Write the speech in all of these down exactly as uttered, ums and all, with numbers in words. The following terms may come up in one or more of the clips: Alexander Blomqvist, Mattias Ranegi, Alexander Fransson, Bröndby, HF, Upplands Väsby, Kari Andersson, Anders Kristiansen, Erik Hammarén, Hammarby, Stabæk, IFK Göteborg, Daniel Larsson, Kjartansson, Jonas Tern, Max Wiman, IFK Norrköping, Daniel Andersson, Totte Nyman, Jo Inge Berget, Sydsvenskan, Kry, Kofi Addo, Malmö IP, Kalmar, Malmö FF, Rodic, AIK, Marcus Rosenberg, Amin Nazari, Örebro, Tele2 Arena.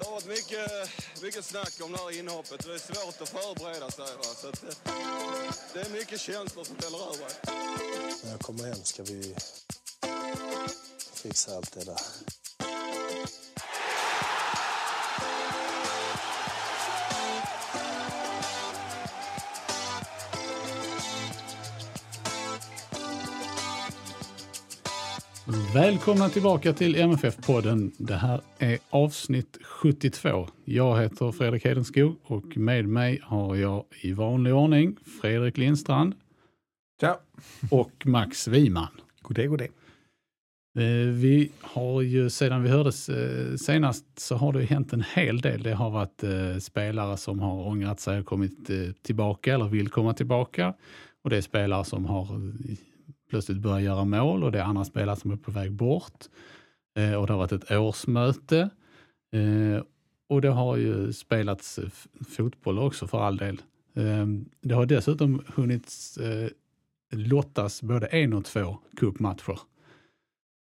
Det har varit mycket, mycket snack om det här inhoppet. Det är svårt att förbereda sig. Va? Så att det, det är mycket känslor som delar över. När jag kommer hem ska vi fixa allt det där. Välkomna tillbaka till M F F-podden. Det här är avsnitt sjuttiotvå. Jag heter Fredrik Hedenskog och med mig har jag i vanlig ordning Fredrik Lindstrand. Tja. Och Max Wiman. God dag, god dag. Vi har ju sedan vi hördes senast så har det hänt en hel del. Det har varit spelare som har ångrat sig och kommit tillbaka eller vill komma tillbaka. Och det är spelare som har plötsligt börjar göra mål och det är andra spelare som är på väg bort. Eh, och det har varit ett årsmöte. Eh, och det har ju spelats f- fotboll också för all del. Eh, det har dessutom hunnits eh, lottas både en och två cupmatcher.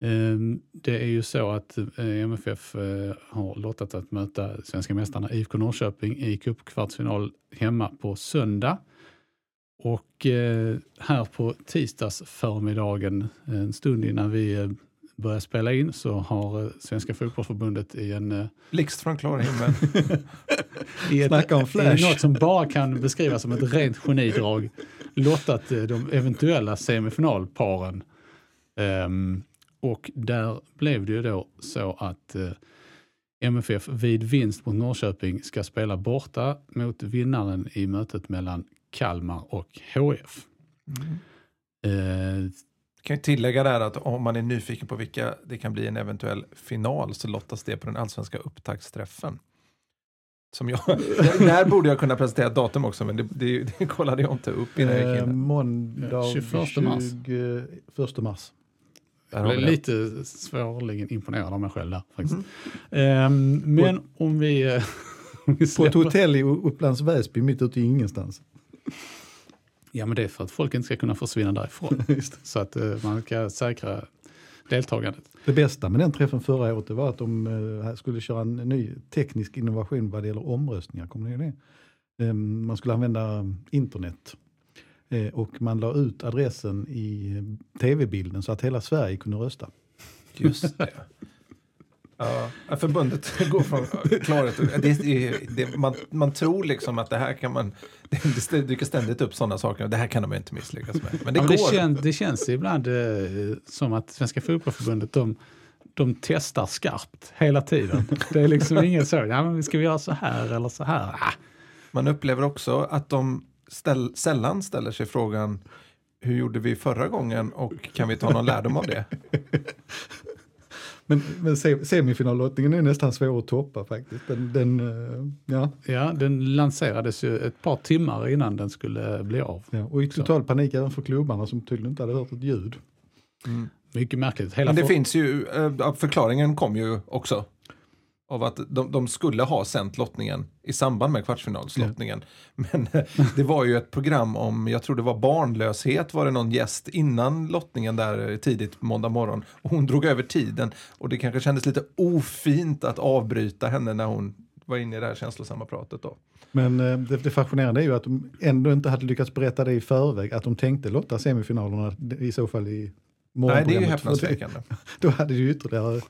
Eh, det är ju så att eh, M F F eh, har lottat att möta svenska mästarna I F K Norrköping i cupkvartsfinal hemma på söndag. Och eh, här på tisdags förmiddagen, en stund innan vi eh, börjar spela in, så har eh, Svenska Fotbollförbundet i en... Eh, blixt från klar himmel. I snacka om flash. I något som bara kan beskrivas som ett rent genidrag. Lottat eh, de eventuella semifinalparen. Um, och där blev det ju då så att eh, M F F vid vinst mot Norrköping ska spela borta mot vinnaren i mötet mellan Kalmar och H F. Mm. Eh, kan ju tillägga där att om man är nyfiken på vilka det kan bli en eventuell final så lottas det på den allsvenska upptaktsträffen. Som jag, där, där borde jag kunna presentera datum också, men det, det, det kollade jag inte upp innan jag gick in. Eh, måndag tjugoförsta mars. Jag blev lite svårligen imponerad av mig själv där, faktiskt. Mm. Eh, men på, om vi... om vi på ett hotell i Upplands Väsby, mitt ute i ingenstans. Ja, men det är för att folk inte ska kunna försvinna därifrån. Just. Så att eh, man kan säkra deltagandet. Det bästa med den träffen förra året var att de eh, skulle köra en ny teknisk innovation vad det gäller omröstningar. Kommer ni ihåg det? Eh, man skulle använda internet. Eh, och man la ut adressen i tv-bilden så att hela Sverige kunde rösta. Just det. Ja, förbundet går från klarhet. Det är, det, man, man tror liksom att det här kan man... Det dyker ständigt upp sådana saker. Det här kan de inte misslyckas med. Men det, ja, går. Det, kän, det känns ibland eh, som att Svenska Fotbollförbundet de, de testar skarpt hela tiden. Det är liksom inget så. Ja, men ska vi göra så här eller så här? Ah. Man upplever också att de ställ, sällan ställer sig frågan hur gjorde vi förra gången och kan vi ta någon lärdom av det? Men, men semifinallottningen är nästan svår att toppa faktiskt. Den, den, ja. Ja, den lanserades ju ett par timmar innan den skulle bli av. Ja, och i total så. Panik även för klubbarna som tydligen inte hade hört ett ljud. Mm. Mycket märkligt. Hela men det for- finns ju, förklaringen kom ju också av att de, de skulle ha sänt lottningen i samband med kvartsfinalslottningen. Ja. Men det var ju ett program om, jag tror det var barnlöshet, var det någon gäst innan lottningen där tidigt måndag morgon. Och hon drog över tiden och det kanske kändes lite ofint att avbryta henne när hon var inne i det här känslosamma pratet då. Men det, det fascinerande är ju att de ändå inte hade lyckats berätta det i förväg, att de tänkte lotta semifinalerna i så fall i morgonprogrammet. Nej, det är ju häpnadsväckande. Då hade det ju ytterligare...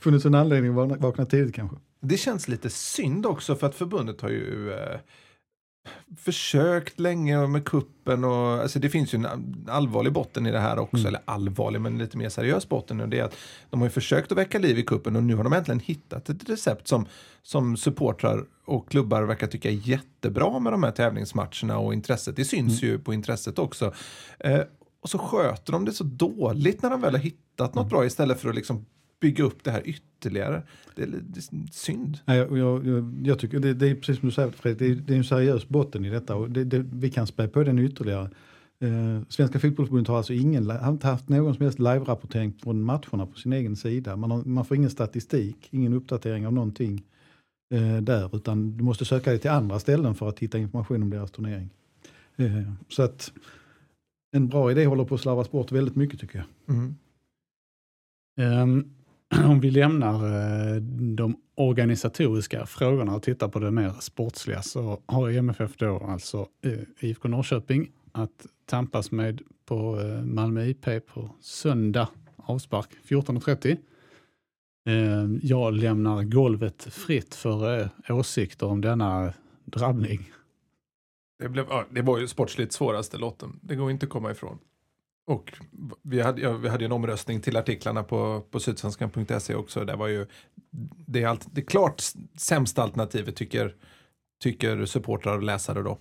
funnits en anledning att vakna tidigt kanske. Det känns lite synd också för att förbundet har ju eh, försökt länge med kuppen. Och, alltså det finns ju en allvarlig botten i det här också. Mm. Eller allvarlig men lite mer seriös botten. Och det är att de har ju försökt att väcka liv i kuppen och nu har de äntligen hittat ett recept som, som supportrar och klubbar verkar tycka är jättebra med de här tävlingsmatcherna och intresset. Det syns mm. ju på intresset också. Eh, och så sköter de det så dåligt när de väl har hittat något mm. bra istället för att liksom bygga upp det här ytterligare. Det är, det är synd. Nej, jag, jag, jag tycker, det, det är precis som du säger, Fredrik, det är, det är en seriös botten i detta och det, det, vi kan spä på den ytterligare. Eh, Svenska Fotbollförbundet har alltså ingen, har inte haft någon som helst live-rapportering från matcherna på sin egen sida. Man, har, man får ingen statistik, ingen uppdatering av någonting eh, där, utan du måste söka dig till andra ställen för att hitta information om deras turnering. Eh, så att en bra idé håller på att slarvas bort väldigt mycket, tycker jag. Mm. Um, om vi lämnar eh, de organisatoriska frågorna och tittar på det mer sportsliga, så har M F F då alltså eh, I F K Norrköping att tampas med på eh, Malmö I P på söndag, avspark fjorton och trettio. Eh, jag lämnar golvet fritt för eh, åsikter om denna drabbning. Det, blev, ja, det var ju sportsligt svåraste lotten. Det går inte att komma ifrån. Och vi hade, ja, vi hade en omröstning till artiklarna på, på sydsvenskan punkt se också. Det var ju det, är allt, det är klart sämsta alternativet tycker, tycker supportrar och läsare då.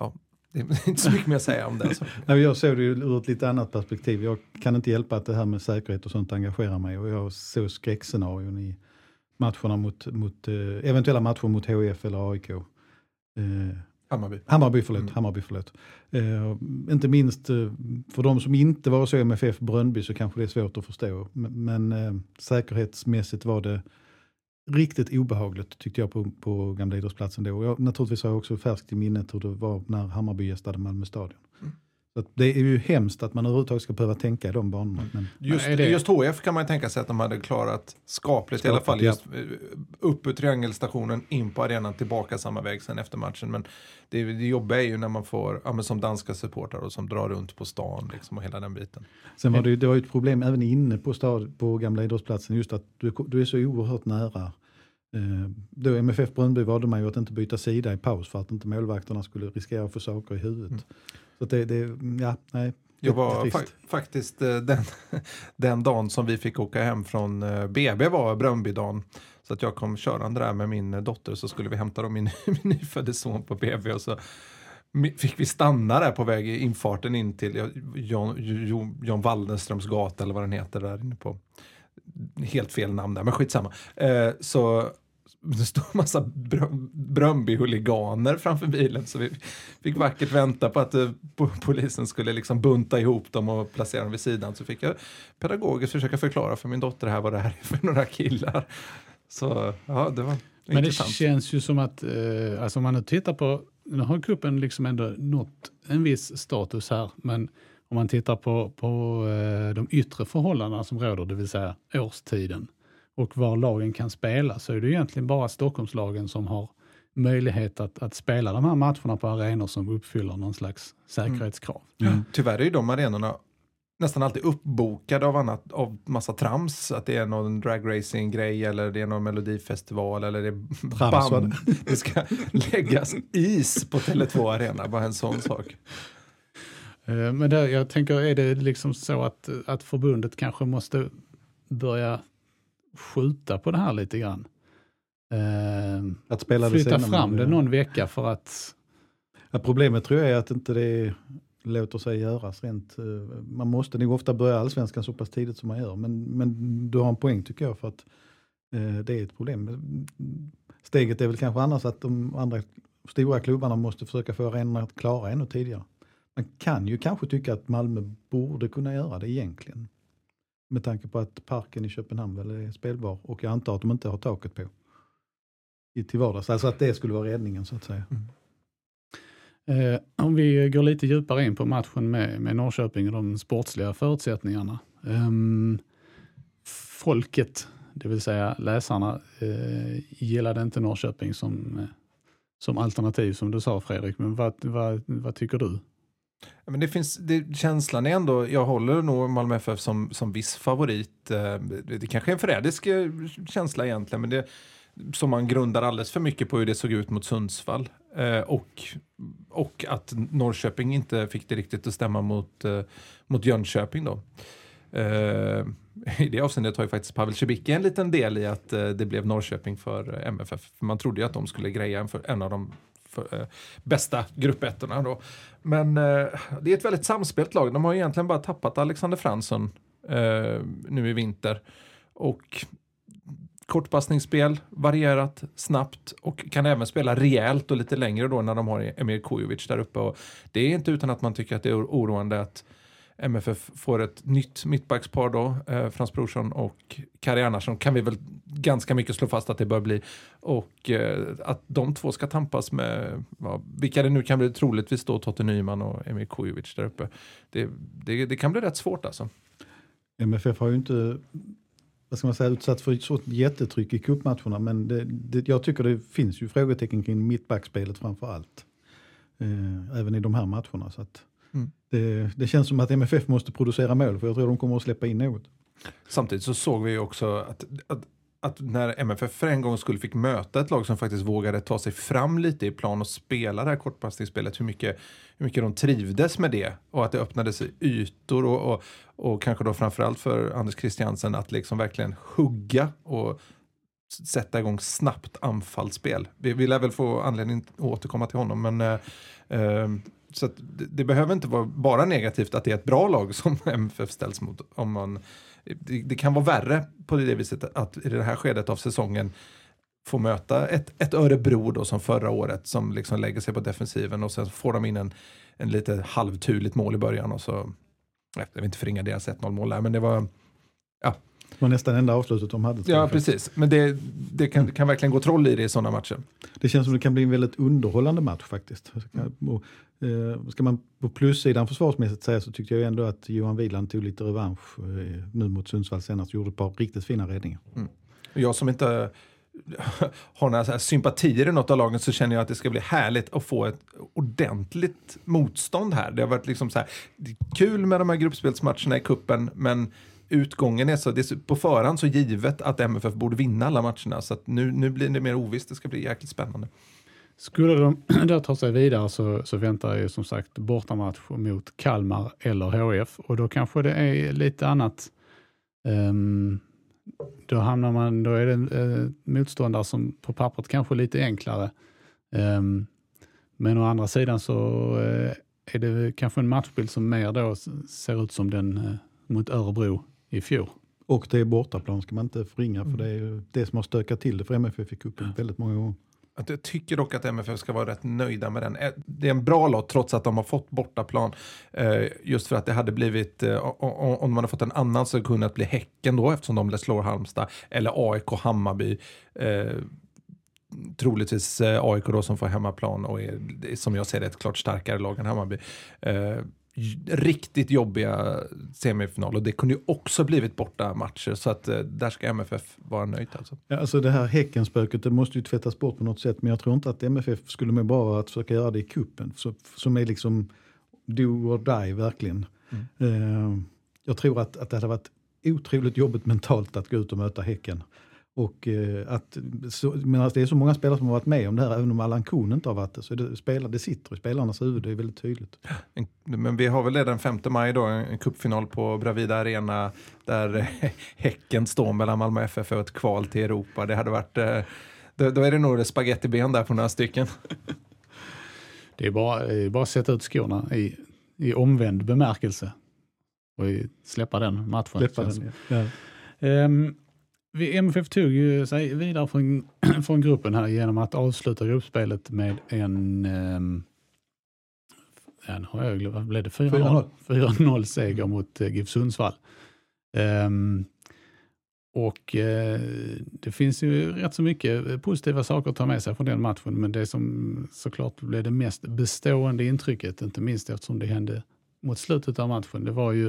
Ja, det är inte så mycket mer att säga om det. Alltså. Nej, jag såg det ur ett lite annat perspektiv. Jag kan inte hjälpa att det här med säkerhet och sånt engagerar mig. Och jag såg skräckscenarion i matcherna mot, mot, eventuella matcher mot H F eller A I K. Eh. Hammarby. Hammarby, förlåt. Mm. Hammarby, förlåt. Eh, inte minst eh, för de som inte var så M F F Bröndby, så kanske det är svårt att förstå. Men, men eh, säkerhetsmässigt var det riktigt obehagligt, tyckte jag, på, på Gamla idrottsplatsen då. Jag, naturligtvis har jag också färskt i minnet hur det var när Hammarby gästade Malmö stadion. Mm. Så att det är ju hemskt att man överhuvudtaget ska behöva tänka i de banorna. Men just, det... just H F kan man ju tänka sig att de hade klarat skapligt, skapligt i alla fall. Just upp ur triangelstationen, in på arenan, tillbaka samma väg sen efter matchen. Men det, det jobbiga är ju när man får, ja, men som danska supportrar och som drar runt på stan liksom, och hela den biten. Sen var det, det var ju ett problem även inne på, stad, på Gamla idrottsplatsen, just att du, du är så oerhört nära. Eh, då M F F Bröndby valde man ju att inte byta sida i paus för att inte målvakterna skulle riskera att få saker i huvudet. Mm. Så det, det, ja, nej. Jag var fa- faktiskt den, den dagen som vi fick åka hem från B B var Bröndbydagen. Så att jag kom körande där med min dotter, så skulle vi hämta dem, min, min nyfödde son på B B, och så fick vi stanna där på väg i infarten in till John, John Waldenströms gata eller vad den heter där inne på. Helt fel namn där, men skitsamma. Eh, så... Det stod en massa brö- Bröndby-huliganer framför bilen, så vi fick vackert vänta på att uh, po- polisen skulle liksom bunta ihop dem och placera dem vid sidan. Så fick jag pedagogiskt försöka förklara för min dotter här vad det här är för några killar. Så ja, det var Men intressant. Det känns ju som att, eh, alltså om man nu tittar på, nu har gruppen liksom ändå nått en viss status här, men om man tittar på, på eh, de yttre förhållandena som råder, det vill säga årstiden, och var lagen kan spela, så är det egentligen bara Stockholmslagen som har möjlighet att, att spela de här matcherna på arenor som uppfyller någon slags säkerhetskrav. Mm. Mm. Tyvärr är ju de arenorna nästan alltid uppbokade av, annat, av massa trams. Att det är någon dragracing-grej eller det är någon melodifestival eller det är band. Det ska läggas is på Tele två Arena, bara en sån sak. Men där, jag tänker, är det liksom så att, att förbundet kanske måste börja skjuta på det här lite grann. Eh, att spela flytta fram det någon vecka för att... Ja, problemet tror jag är att inte det låter sig göras rent. Man måste nog ofta börja allsvenskan så pass tidigt som man gör. Men, men du har en poäng, tycker jag, för att eh, det är ett problem. Steget är väl kanske annars att de andra stora klubbarna måste försöka få arenorna att klara ännu tidigare. Man kan ju kanske tycka att Malmö borde kunna göra det egentligen. Med tanke på att parken i Köpenhamn väl är spelbar. Och jag antar att de inte har taket på i till vardags. Alltså att det skulle vara räddningen, så att säga. Mm. Eh, om vi går lite djupare in på matchen med, med Norrköping och de sportsliga förutsättningarna. Eh, folket, det vill säga läsarna, eh, gillade inte Norrköping som, eh, som alternativ, som du sa, Fredrik. Men vad, vad, vad tycker du? Men det finns, det, känslan är ändå, jag håller nog Malmö F F som, som viss favorit. Det kanske är en förrädisk känsla egentligen, men det som man grundar alldeles för mycket på hur det såg ut mot Sundsvall. Och, och att Norrköping inte fick det riktigt att stämma mot, mot Jönköping då. I det avseendet har ju faktiskt Pavel Cibicki en liten del i att det blev Norrköping för M F F. Man trodde ju att de skulle greja en av de För, eh, bästa gruppettorna då. Men eh, det är ett väldigt samspelt lag. De har egentligen bara tappat Alexander Fransson eh, nu i vinter. Och kortpassningsspel, varierat, snabbt och kan även spela rejält och lite längre då när de har Emil Kujovic där uppe. Och det är inte utan att man tycker att det är oroande att M F F får ett nytt mittbackspar då, eh, Frans Brorsson och Kari Andersson kan vi väl ganska mycket slå fast att det bör bli, och eh, att de två ska tampas med ja, vilka det nu kan bli, troligtvis då Totte Nyman och Emil Kujovic där uppe. Det, det, det kan bli rätt svårt alltså. M F F har ju inte, vad ska man säga, utsatt för ett sånt jättetryck i cupmatcherna, men det, det, jag tycker det finns ju frågetecken kring mittbackspelet framför allt. Eh, även i de här matcherna så att Mm. Det, det känns som att M F F måste producera mål, för jag tror de kommer att släppa in något. Samtidigt så såg vi ju också att, att, att när M F F för en gång skulle fick möta ett lag som faktiskt vågade ta sig fram lite i plan och spela det här kortpassningsspelet, hur mycket, hur mycket de trivdes med det och att det öppnade sig ytor och, och, och kanske då framförallt för Anders Kristiansen att liksom verkligen hugga och sätta igång snabbt anfallsspel. Vi, vi lär väl få anledning att återkomma till honom, men eh, eh, så att det, det behöver inte vara bara negativt att det är ett bra lag som M F F ställs mot. Om man, det, det kan vara värre på det viset att i det här skedet av säsongen få möta ett, ett Örebro då, som förra året, som liksom lägger sig på defensiven och sen får de in en, en lite halvturligt mål i början och så, jag vill inte förringa deras ett noll mål där, men det var ja. Det var nästan enda avslutet de hade. Ja, precis. Men det, det kan, kan verkligen gå troll i det i sådana matcher. Det känns som det kan bli en väldigt underhållande match faktiskt. Och, eh, ska man på plussidan försvarsmässigt säga, så tyckte jag ändå att Johan Wieland tog lite revansch eh, nu mot Sundsvall senast och gjorde ett par riktigt fina räddningar. Mm. Jag som inte har några så här sympatier i något av lagen, så känner jag att det ska bli härligt att få ett ordentligt motstånd här. Det har varit liksom så här, kul med de här gruppspelsmatcherna i kuppen, men utgången är så, det är på förhand så givet att M F F borde vinna alla matcherna, så att nu, nu blir det mer ovisst, det ska bli jäkligt spännande. Skulle de då ta sig vidare så, så väntar ju som sagt bortamatch mot Kalmar eller H F, och då kanske det är lite annat. Um, då hamnar man, då är det en uh, motståndare som på pappret kanske är lite enklare. Um, men å andra sidan så uh, är det kanske en matchbild som mer då ser ut som den uh, mot Örebro i fjol. Och det är bortaplan, ska man inte förringa, för det är det som har stökat till det för M F F i kuppen väldigt många gånger. Att jag tycker dock att M F F ska vara rätt nöjda med den. Det är en bra låt trots att de har fått bortaplan, just för att det hade blivit, om man har fått en annan så kunde det bli Häcken då, eftersom de slår Halmstad, eller A I K Hammarby, troligtvis A I K då som får hemmaplan och är, som jag ser det, ett klart starkare lag än Hammarby. Riktigt jobbiga semifinal, och det kunde ju också blivit borta matcher, så att där ska M F F vara nöjd alltså. Ja, alltså det här Häckenspöket, det måste ju tvättas bort på något sätt, men jag tror inte att M F F skulle med bara att försöka göra det i kuppen, så, som är liksom do or die verkligen. Mm. Uh, jag tror att, att det hade varit otroligt jobbigt mentalt att gå ut och möta Häcken, och uh, att så, men alltså det är så många spelare som har varit med om det här, även om Allan Kuhn inte har varit det, så det, spelar, det sitter i spelarnas huvud, det är väldigt tydligt. Men vi har väl redan femte maj då en cupfinal på Bravida Arena där Häcken står mellan Malmö F F och ett kval till Europa. Det hade varit, då, då är det nog spagettiben där på några stycken. Det är bara, det är bara att sätta ut skorna i, i omvänd bemärkelse och i, släppa den matchen. Släppa den, ja. Ja. Um, M F F tog ju sig vidare från, från gruppen här genom att avsluta gruppspelet med en um, en hög, vad blev det? fyra noll fyra noll seger mot eh, GIF Sundsvall. Um, och eh, det finns ju rätt så mycket positiva saker att ta med sig från den matchen, men det som såklart blev det mest bestående intrycket, inte minst eftersom det hände mot slutet av matchen, det var ju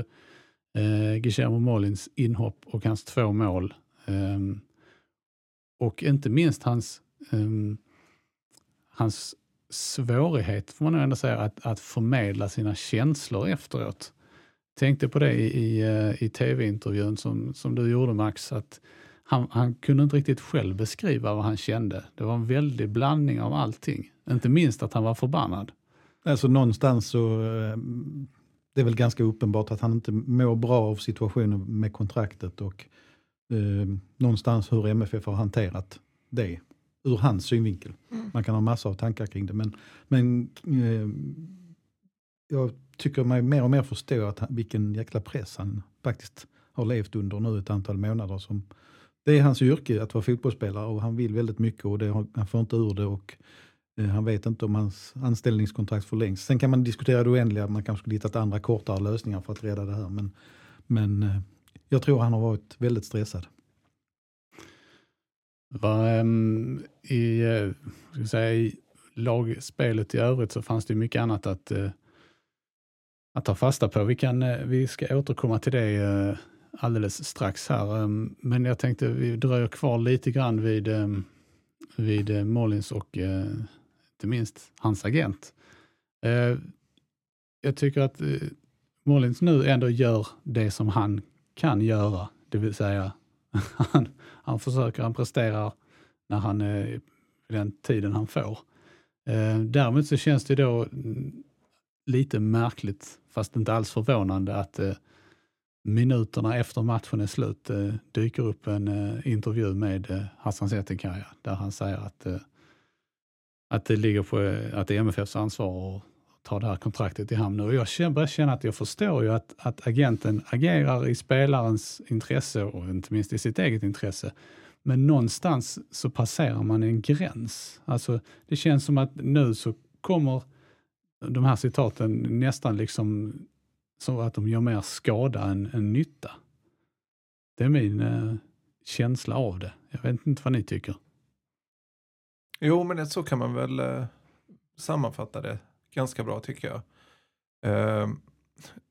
eh, Guillermo Molins inhopp och hans två mål. Um, och inte minst hans um, hans svårighet, får man nog ändå säga, att, att förmedla sina känslor efteråt. Tänkte på det i, i, i tv-intervjun som, som du gjorde, Max, att han, han kunde inte riktigt själv beskriva vad han kände. Det var en väldig blandning av allting. Inte minst att han var förbannad. Alltså någonstans så, det är väl ganska uppenbart att han inte mår bra av situationen med kontraktet och eh, någonstans hur M F F har hanterat det. Ur hans synvinkel. Mm. Man kan ha massa av tankar kring det. Men, men eh, jag tycker mig mer och mer förstå att han, vilken jäkla press han faktiskt har levt under nu ett antal månader, som det är hans yrke att vara fotbollsspelare och han vill väldigt mycket och det, han får inte ur det och eh, han vet inte om hans anställningskontrakt förlängs. Sen kan man diskutera det oändliga, man kanske skulle hittat andra kortare lösningar för att reda det här, men, men eh, jag tror han har varit väldigt stressad. Va, um, i, ska jag säga, i lagspelet i övrigt så fanns det mycket annat att, uh, att ta fasta på. Vi, kan, uh, vi ska återkomma till det uh, alldeles strax här. Um, men jag tänkte vi dröjer kvar lite grann vid, um, vid uh, Molins och uh, inte minst hans agent. Uh, jag tycker att uh, Molins nu ändå gör det som han kan göra. Det vill säga han, han försöker, han presterar när han, eh, den tiden han får. Eh, däremot så känns det då lite märkligt, fast inte alls förvånande, att eh, minuterna efter matchen är slut eh, dyker upp en eh, intervju med eh, Hasan Çetinkaya där han säger att, eh, att det ligger på eh, att det är M F Fs ansvar att ta det här kontraktet i hamn nu. Och jag känner, börjar känna att jag förstår ju att, att agenten agerar i spelarens intresse och inte minst i sitt eget intresse. Men någonstans så passerar man en gräns. Alltså det känns som att nu så kommer de här citaten nästan liksom så att de gör mer skada än, än nytta. Det är min eh, känsla av det. Jag vet inte vad ni tycker. Jo, men det, så kan man väl eh, sammanfatta det ganska bra tycker jag. Uh,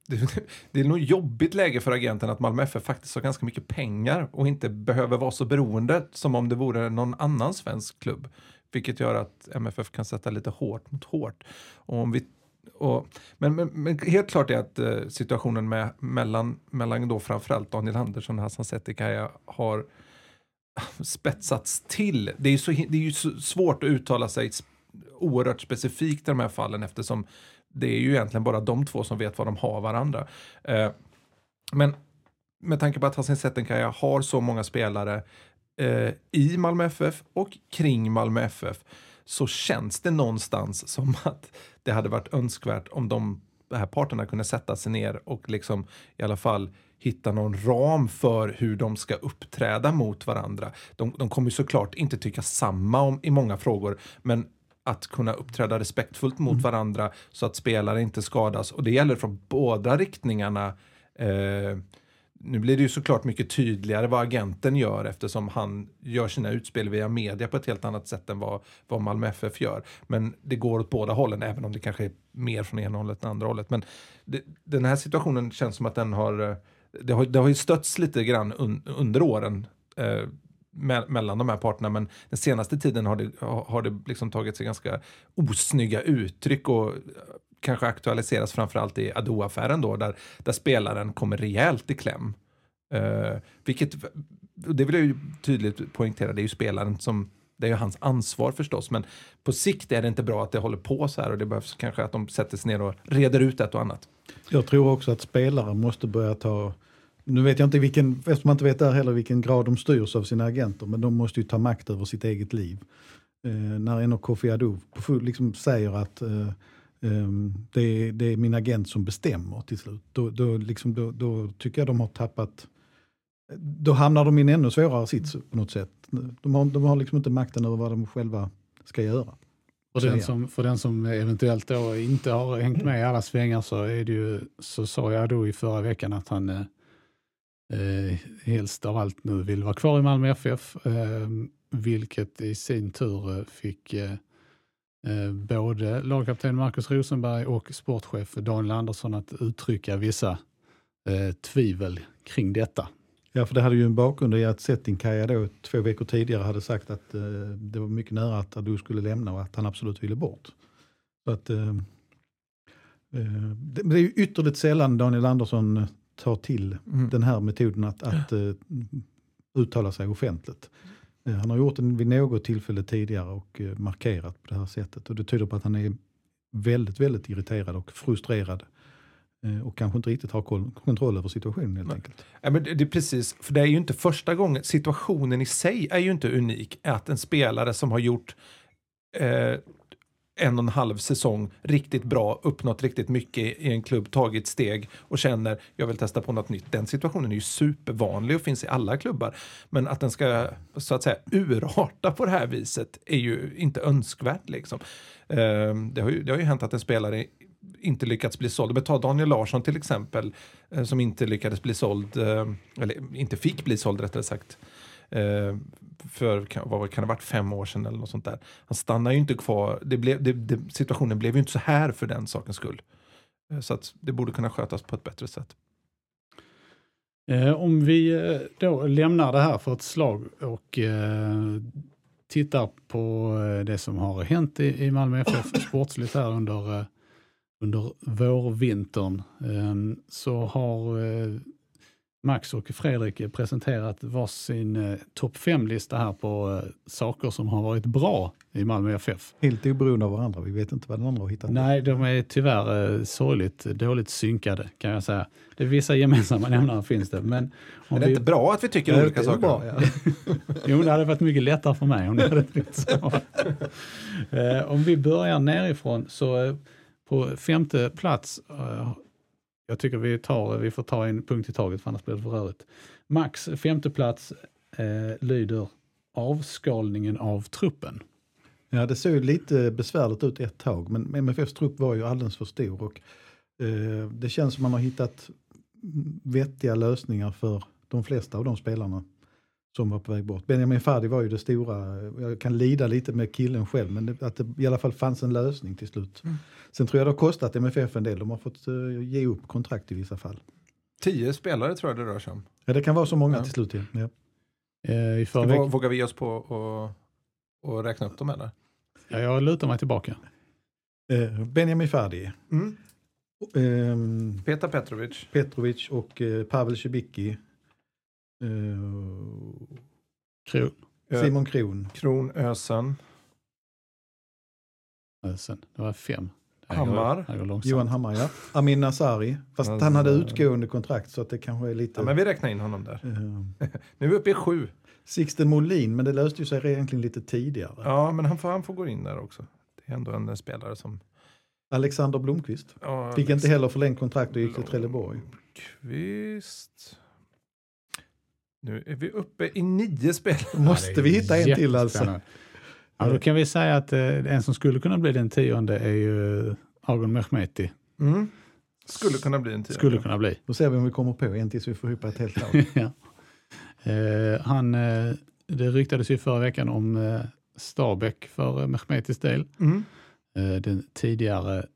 det, det är nog jobbigt läge för agenten att Malmö F F faktiskt har ganska mycket pengar och inte behöver vara så beroende som om det vore någon annan svensk klubb. Vilket gör att M F F kan sätta lite hårt mot hårt. Och om vi, och, men, men, men helt klart är att uh, situationen med, mellan, mellan då framförallt Daniel Andersson och Hasan Çetinkaya har spetsats till. Det är ju så, det är ju så svårt att uttala sig oerhört specifikt i de här fallen eftersom det är ju egentligen bara de två som vet vad de har varandra. Eh, men med tanke på att Hasan Çetinkaya har så många spelare eh, i Malmö F F och kring Malmö F F så känns det någonstans som att det hade varit önskvärt om de här parterna kunde sätta sig ner och liksom i alla fall hitta någon ram för hur de ska uppträda mot varandra. De, de kommer ju såklart inte tycka samma om i många frågor, men att kunna uppträda respektfullt mot mm. varandra så att spelare inte skadas. Och det gäller från båda riktningarna. Eh, nu blir det ju såklart mycket tydligare vad agenten gör eftersom han gör sina utspel via media på ett helt annat sätt än vad, vad Malmö F F gör. Men det går åt båda hållen även om det kanske är mer från ena hållet än andra hållet. Men det, den här situationen känns som att den har... Det har, det har ju stötts lite grann un, under åren eh, mellan de här parterna, men den senaste tiden har det, har det liksom tagit sig ganska osnygga uttryck och kanske aktualiseras framförallt i Ado-affären då, där, där spelaren kommer rejält i kläm. Uh, vilket, det vill jag ju tydligt poängtera, det är ju spelaren som, det är ju hans ansvar förstås, men på sikt är det inte bra att det håller på så här och det behövs kanske att de sätter sig ner och reder ut ett och annat. Jag tror också att spelare måste börja ta... Nu vet jag inte vilken, eftersom man inte vet där heller vilken grad de styrs av sina agenter, men de måste ju ta makt över sitt eget liv. Eh, när en och Kofi Addo liksom säger att eh, eh, det, är, det är min agent som bestämmer till slut, då, då, liksom, då, då tycker jag de har tappat, då hamnar de in ännu svårare sits på något sätt. De har, de har liksom inte makten över vad de själva ska göra. För den, som, för den som eventuellt då inte har hängt med i alla svängar så är det ju, så sa jag då i förra veckan att han Eh, helst av allt nu vill vara kvar i Malmö F F, eh, vilket i sin tur fick eh, eh, både lagkapten Marcus Rosenberg och sportchef Daniel Andersson att uttrycka vissa eh, tvivel kring detta. Ja, för det hade ju en bakgrund i att Çetinkaya då två veckor tidigare hade sagt att eh, det var mycket nära att du skulle lämna och att han absolut ville bort. Så att eh, eh, det, det är ju ytterligt sällan Daniel Andersson ta till mm. den här metoden att, att uh, uttala sig offentligt. Uh, han har gjort den vid något tillfälle tidigare och uh, markerat på det här sättet. Och det tyder på att han är väldigt, väldigt irriterad och frustrerad. Uh, och kanske inte riktigt har kol- kontroll över situationen helt Nej. enkelt. Ja, men det, det är precis, för det är ju inte första gången. Situationen i sig är ju inte unik. Att en spelare som har gjort... Uh, en och en halv säsong riktigt bra, uppnått riktigt mycket i en klubb, tagit steg och känner jag vill testa på något nytt. Den situationen är ju supervanlig och finns i alla klubbar, men att den ska så att säga urarta på det här viset är ju inte önskvärt liksom. Det har ju, det har ju hänt att en spelare inte lyckats bli såld. Men ta Daniel Larsson till exempel, som inte lyckades bli såld, eller inte fick bli såld rättare sagt, för vad kan det ha varit fem år sedan eller något sånt där. Han stannar ju inte kvar. Det blev, det, det, situationen blev ju inte så här för den sakens skull. Så att det borde kunna skötas på ett bättre sätt. Om vi då lämnar det här för ett slag och tittar på det som har hänt i Malmö F F sportsligt här under under vårvintern, så har Max och Fredrik presenterat varsin topp fem-lista här på saker som har varit bra i Malmö F F. Helt oberoende av varandra, vi vet inte vad den andra har hittat. Nej, de är tyvärr sorgligt dåligt synkade kan jag säga. Det är vissa gemensamma nämnare finns det. Men om är det vi... inte bra att vi tycker olika saker? Bra, ja. Jo, det hade varit mycket lättare för mig om det hade blivit så. Om vi börjar nerifrån så... På femte plats, jag tycker vi, tar, vi får ta en punkt i taget för annars blir det för rörigt. Max femte plats eh, lyder avskalningen av truppen. Ja, det såg lite besvärligt ut ett tag, men M F Fs trupp var ju alldeles för stor och eh, det känns som man har hittat vettiga lösningar för de flesta av de spelarna som var på väg bort. Benjamin Fardy var ju det stora. Jag kan lida lite med killen själv, men det, att det i alla fall fanns en lösning till slut. Mm. Sen tror jag det har kostat M F F en del. De har fått uh, ge upp kontrakt i vissa fall. Tio spelare tror jag det rör sig om. Ja, det kan vara så många ja. till slut. Ja. Ja. Eh, i förväg... Vå, vågar vi oss på och, och räkna upp dem eller? Ja, jag lutar mig tillbaka. Eh, Benjamin Fardy. Mm. Eh, Petar Petrovic. Petrovic och eh, Pavel Cibicki. Uh, Kron. Simon Kron. Kron, Ösen. Ösen, det var fem. Hammar. Johan Hammar, ja. Amin Nazari. Fast Nazari. Han hade utgående kontrakt så att det kanske är lite... Ja, men vi räknar in honom där. Uh. Nu är vi uppe i sju. Sixten Molin, men det löste ju sig egentligen lite tidigare. Ja, men han får, han får gå in där också. Det är ändå en spelare som... Alexander Blomqvist. Ja, Alex... Fick inte heller förlängt kontrakt och gick till Trelleborg. Blomqvist... Nu är vi uppe i nio spel. Måste ja, vi hitta en till alltså. Ja, då kan vi säga att eh, en som skulle kunna bli den tionde är ju Agon Mehmeti. Mm. Skulle kunna bli en tionde. Skulle kunna bli. Då ser vi om vi kommer på en tills vi får hoppa ett helt lag. Ja. eh, han, eh, det ryktades ju förra veckan om eh, Stabæk för eh, Mehmetis del. Mm. Eh, den tidigare...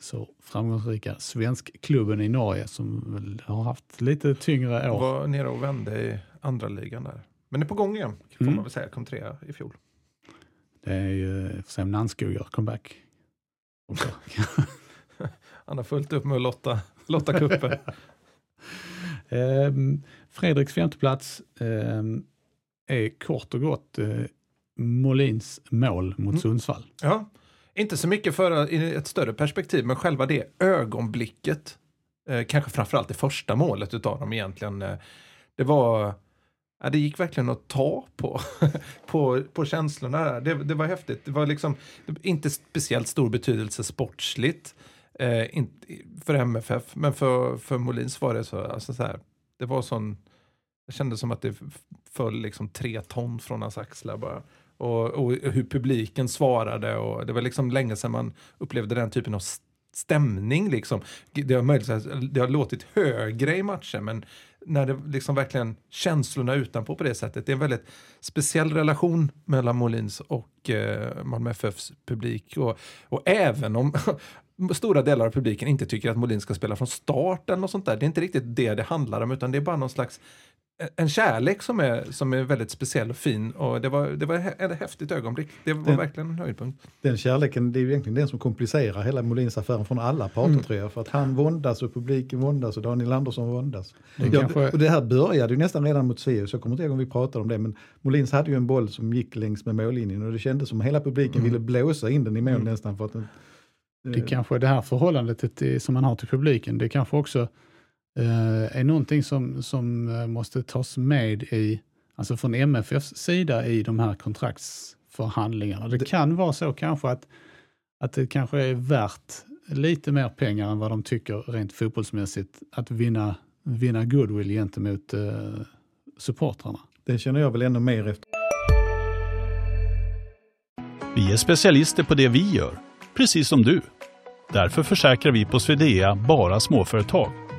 så framgångsrika svenskklubben i Norge som väl har haft lite tyngre år. Var nere och vände i andra ligan där. Men det är på gång igen, får mm. man väl säga. Kom trea i fjol. Det är ju för sig om Nanskog gör comeback. Han har fullt upp med att lotta, lotta kuppen. ehm, Fredriks femte plats ehm, är kort och gott eh, Molins mål mot mm. Sundsvall. Ja. Inte så mycket för ett större perspektiv, men själva det ögonblicket, eh, kanske framförallt det första målet utav dem egentligen, eh, det var, ja, det gick verkligen att ta på, på, på känslorna. Det, det var häftigt. Det var liksom inte speciellt stor betydelse sportsligt eh, in, för M F F, men för, för Molins var det så, alltså så här, det var sån, jag kände som att det föll liksom tre ton från hans axlar bara. Och, och hur publiken svarade, och det var liksom länge sedan man upplevde den typen av stämning liksom. Det har möjligt, det har låtit högre i matchen, men när det liksom verkligen känslorna utanpå på det sättet, det är en väldigt speciell relation mellan Molins och eh, Malmö F Fs publik, och, och även om stora delar av publiken inte tycker att Molin ska spela från starten och sånt där, det är inte riktigt det det handlar om, utan det är bara någon slags en kärlek som är, som är väldigt speciell och fin, och det var, det var ett häftigt ögonblick. Det var den, verkligen en höjdpunkt. Den kärleken, det är ju egentligen den som komplicerar hela Molins affären från alla parter, mm. tror jag. För att han våndas och publiken våndas och Daniel Andersson våndas. Mm. Jag, kanske... Och det här började ju nästan redan mot Sirius, så jag kommer inte ihåg om vi pratade om det, men Molins hade ju en boll som gick längs med mållinjen och det kändes som hela publiken mm. ville blåsa in den i mål mm. nästan. För att den, det eh... kanske det här förhållandet till, som man har till publiken, det kanske också är någonting som, som måste tas med i, alltså från M F Fs sida i de här kontraktsförhandlingarna. Det kan vara så kanske att att det kanske är värt lite mer pengar än vad de tycker rent fotbollsmässigt att vinna, vinna goodwill gentemot eh, supportrarna. Det känner jag väl ännu mer efter. Vi är specialister på det vi gör, precis som du. Därför försäkrar vi på Swedea bara småföretag,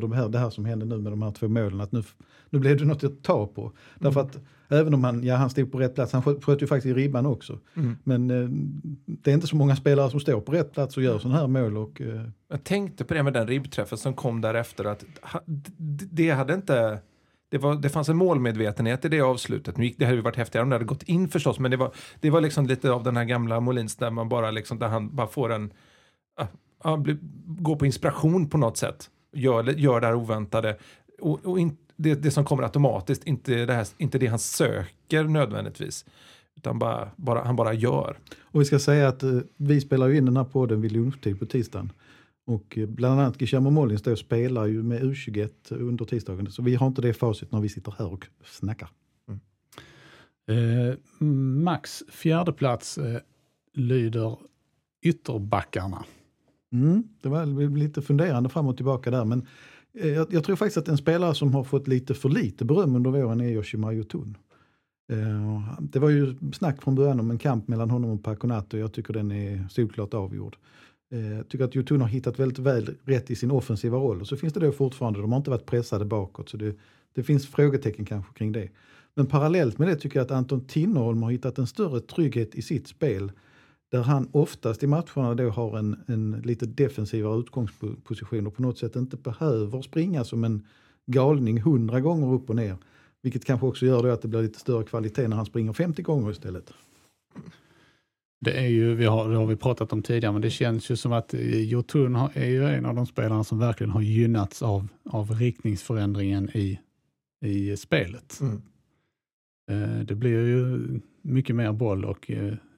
De här, det här som hände nu med de här två målen, att nu, nu blev det något att ta på. Mm. Därför att även om han, ja, han stod på rätt plats, han sköt, sköt ju faktiskt i ribban också. Mm. Men eh, det är inte så många spelare som står på rätt plats och gör sådana här mål. Och, eh... jag tänkte på det med den ribbträffen som kom därefter, att ha, det hade inte... Det, var, det fanns en målmedvetenhet i det avslutet. Nu gick, det hade ju varit häftigare om det hade gått in förstås. Men det var, det var liksom lite av den här gamla Molins där man bara liksom, där han bara får en... Ah, ah, bli, gå på inspiration på något sätt. Gör, gör det här oväntade. Och, och in, det, det som kommer automatiskt. Inte det, här, inte det han söker nödvändigtvis. Utan bara, bara, han bara gör. Och vi ska säga att eh, vi spelar ju in den här podden vid lunchtid på tisdagen. Och bland annat Guillermo Molins då spelar ju med U tjugoett under tisdagen. Så vi har inte det facit när vi sitter här och snackar. Mm. Eh, Max fjärde plats eh, lyder ytterbackarna. Mm, det var lite funderande fram och tillbaka där. Men eh, jag, jag tror faktiskt att en spelare som har fått lite för lite beröm under våren är Yoshimar Yotún. Eh, det var ju snack från början om en kamp mellan honom och Paconato. Jag tycker den är såklart avgjord. Jag tycker att Yotún har hittat väldigt väl rätt i sin offensiva roll. Och så finns det då fortfarande, de har inte varit pressade bakåt. Så det, det finns frågetecken kanske kring det. Men parallellt med det tycker jag att Anton Tinnerholm har hittat en större trygghet i sitt spel. Där han oftast i matcherna då har en, en lite defensivare utgångsposition. Och på något sätt inte behöver springa som en galning hundra gånger upp och ner. Vilket kanske också gör då att det blir lite större kvalitet när han springer femtio gånger istället. Det är ju, vi har, det har vi pratat om tidigare, men det känns ju som att Yotún är ju en av de spelarna som verkligen har gynnats av, av riktningsförändringen i, i spelet. Mm. Det blir ju mycket mer boll och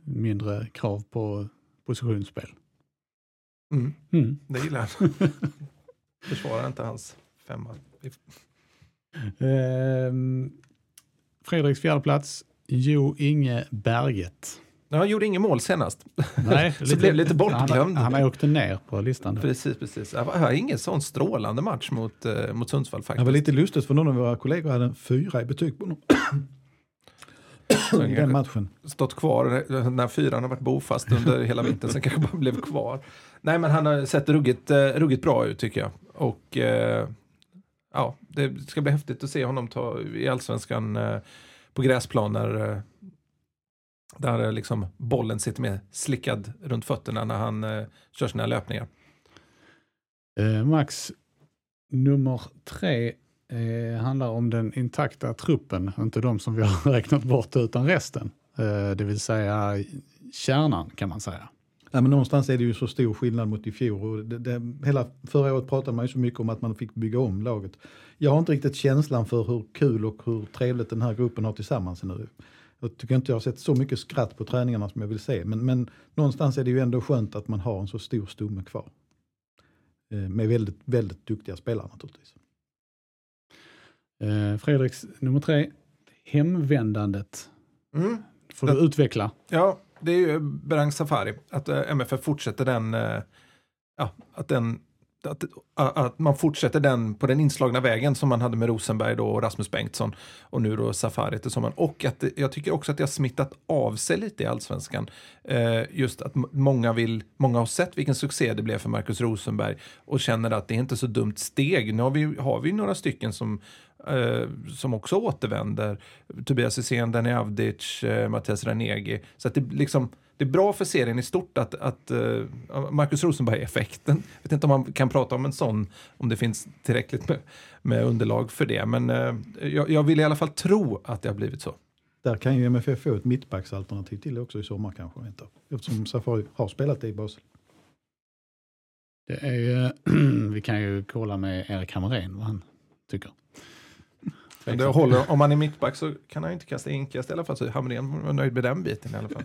mindre krav på positionsspel. Mm. Mm. Det gillar han. Försvarar inte hans femma. Fredriks fjärde plats, Jo Inge Berget. Ja, han gjorde ingen mål senast. Nej, så lite, blev lite bortglömd. Han har åkt ner på listan. Precis, precis. Det var ingen sån strålande match mot, eh, mot Sundsvall faktiskt. Det var lite lustigt för någon av våra kollegor hade en fyra i betyg på honom. I den matchen. Stått kvar när fyran har varit bofast under hela vintern. Sen kanske bara blev kvar. Nej, men han har sett ruggigt, eh, ruggigt bra ut tycker jag. Och eh, ja, det ska bli häftigt att se honom ta i Allsvenskan eh, på gräsplaner. Eh, Där liksom bollen sitter med slickad runt fötterna när han eh, kör sina löpningar. Eh, Max, nummer tre eh, handlar om den intakta truppen. Inte de som vi har räknat bort utan resten. Eh, det vill säga kärnan kan man säga. Ja, men någonstans är det ju så stor skillnad mot i fjol. Och det, det, hela förra året pratade man ju så mycket om att man fick bygga om laget. Jag har inte riktigt känslan för hur kul och hur trevligt den här gruppen har tillsammans nu. Jag tycker inte jag har sett så mycket skratt på träningarna som jag vill se. Men, men någonstans är det ju ändå skönt att man har en så stor stomme kvar. Eh, med väldigt, väldigt duktiga spelare naturligtvis. Eh, Fredriks nummer tre. Hemvändandet. Mm. Får det, du utveckla? Ja, det är ju Berang Safari. Att eh, M F F fortsätter den... Eh, ja, att den... Att, att man fortsätter den på den inslagna vägen som man hade med Rosenberg då och Rasmus Bengtsson och nu då Safari till sommaren. Och att jag tycker också att det har smittat av sig lite i Allsvenskan. Eh, just att många vill, många har sett vilken succé det blev för Marcus Rosenberg och känner att det är inte så dumt steg. Nu har vi, har vi några stycken som, eh, som också återvänder. Tobias Hysén, Dani Avdic, eh, Mattias Ranegi. Så att det liksom... Det är bra för serien i stort att, att uh, Marcus Rosenberg-effekten. Jag vet inte om man kan prata om en sån, om det finns tillräckligt med, med underlag för det. Men uh, jag, jag vill i alla fall tro att det har blivit så. Där kan ju M F F få ett mittbacksalternativ till också i sommar kanske. Inte. Eftersom Safari har spelat i Basel. Det är ju, vi kan ju kolla med Erik Hammarén vad han tycker. Men det håller, om man är mittback så kan han ju inte kasta inkast i alla fall. Så Hammarén var nöjd med den biten i alla fall.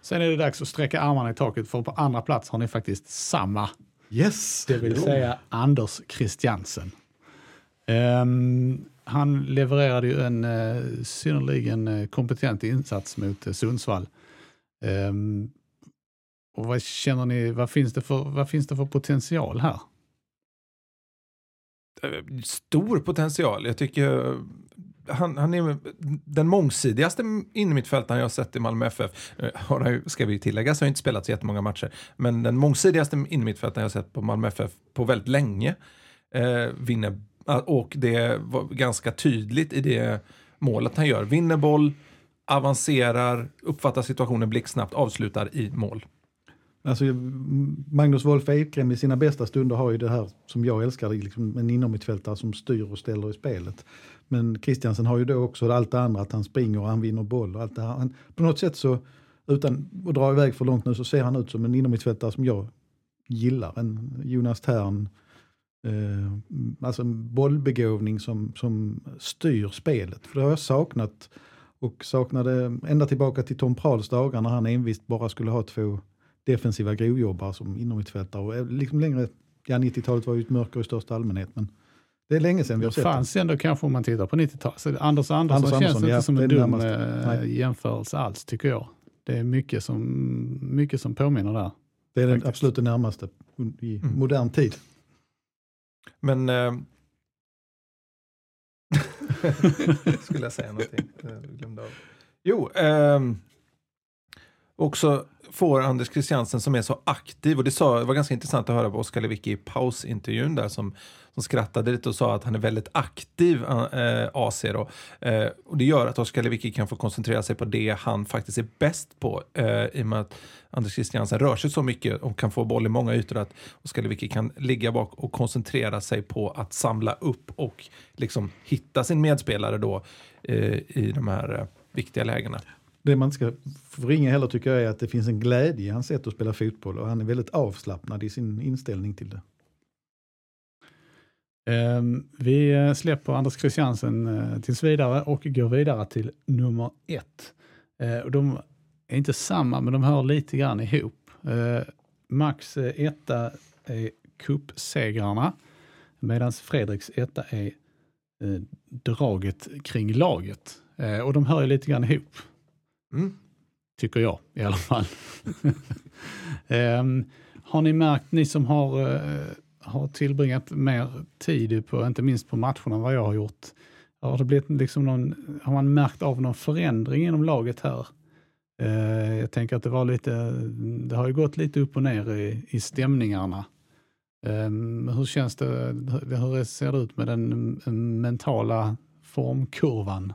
Sen är det dags att sträcka armarna i taket. För på andra plats har ni faktiskt samma. Yes! Det vill säga Anders Kristiansen. Um, han levererade ju en uh, synnerligen kompetent insats mot uh, Sundsvall. Um, och vad känner ni, vad finns det för, vad finns det för potential här? Stor potential. Jag tycker han, han är den mångsidigaste innermittfältaren jag har sett i Malmö F F. Har han, ska vi tillägga, så har inte spelat så jättemånga matcher. Men den mångsidigaste innermittfältaren jag har sett på Malmö F F på väldigt länge eh, vinner. Och det var ganska tydligt i det målet han gör. Vinner boll, avancerar, uppfattar situationen blixtsnabbt, avslutar i mål. Alltså, Magnus Wolf Ekrem i sina bästa stunder har ju det här som jag älskar, liksom en inomhittfältare som styr och ställer i spelet. Men Kristiansen har ju då också allt det andra, att han springer och han vinner boll och allt det här. Han, på något sätt så, utan att dra iväg för långt nu, så ser han ut som en inomhittfältare som jag gillar. En Jonas Tern, eh, alltså en bollbegåvning som, som styr spelet. För det har jag saknat, och saknade ända tillbaka till Tom Prahls dagar när han envist bara skulle ha två defensiva grovjobbare som inomhittfältare. Och liksom längre, ja, nittiotalet var ju ett mörker i största allmänhet, men det är länge sedan vi har sett det. Det fanns ändå kanske, om man tittar på nittiotalet. Så Anders Andersson, Anders Andersson känns Andersson, inte ja, som en dum närmaste jämförelse alls, tycker jag. Det är mycket som, mycket som påminner där. Det är den absolut det närmaste i mm. modern tid. Men äh... skulle jag säga någonting? Jag glömde av. Jo, äh... också får Anders Kristiansen, som är så aktiv, och det, sa, det var ganska intressant att höra på Oskar Levicki i pausintervjun där, som, som skrattade lite och sa att han är väldigt aktiv eh, A C då. Eh, och det gör att Oskar Levicki kan få koncentrera sig på det han faktiskt är bäst på, eh, i och med att Anders Kristiansen rör sig så mycket och kan få boll i många ytor, att Oskar Levicki kan ligga bak och koncentrera sig på att samla upp och liksom hitta sin medspelare då eh, i de här eh, viktiga lägena. Det man ska förringa heller, tycker jag, är att det finns en glädje i hans sätt att spela fotboll, och han är väldigt avslappnad i sin inställning till det. Vi släpper Anders Kristiansen tills vidare och går vidare till nummer ett. Och de är inte samma, men de hör lite grann ihop. Max etta är cupsegrarna, medan Fredriks etta är draget kring laget. Och de hör ju lite grann ihop. Mm. Tycker jag i alla fall. um, har ni märkt, ni som har, uh, har tillbringat mer tid på, inte minst på matcherna, vad jag har gjort, har det blivit liksom någon, har man märkt av någon förändring inom laget här? Uh, jag tänker att det var lite, det har ju gått lite upp och ner i, i stämningarna. Um, hur känns det, hur, hur ser det ut med den, den mentala formkurvan?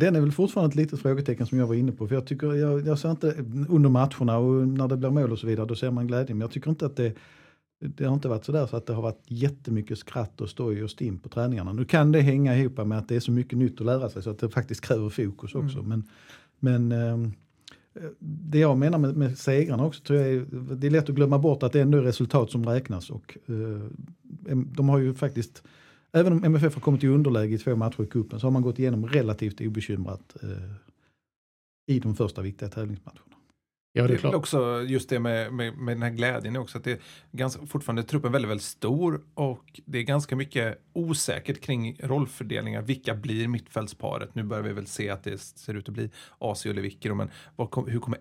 Den är väl fortfarande ett litet frågetecken som jag var inne på. För jag tycker, jag, jag ser inte under matcherna och när det blir mål och så vidare, då ser man glädje. Men jag tycker inte att det, det har inte varit sådär så att det har varit jättemycket skratt och stoj och stim på träningarna. Nu kan det hänga ihop med att det är så mycket nytt att lära sig så att det faktiskt kräver fokus också. Mm. Men, men det jag menar med, med segrarna också, tror jag är, det är lätt att glömma bort att det ändå är resultat som räknas. Och de har ju faktiskt... Även om M F F har kommit i underläge i två matcher i cupen, så har man gått igenom relativt obekymrat eh, i de första viktiga tävlingsmatcherna. Ja, det är klart. Också just det med, med, med den här glädjen också, att det är ganska, fortfarande truppen väldigt, väldigt stor, och det är ganska mycket osäkert kring rollfördelningar. Vilka blir mittfältsparet? Nu börjar vi väl se att det ser ut att bli A C och Levicki, men vad, hur kommer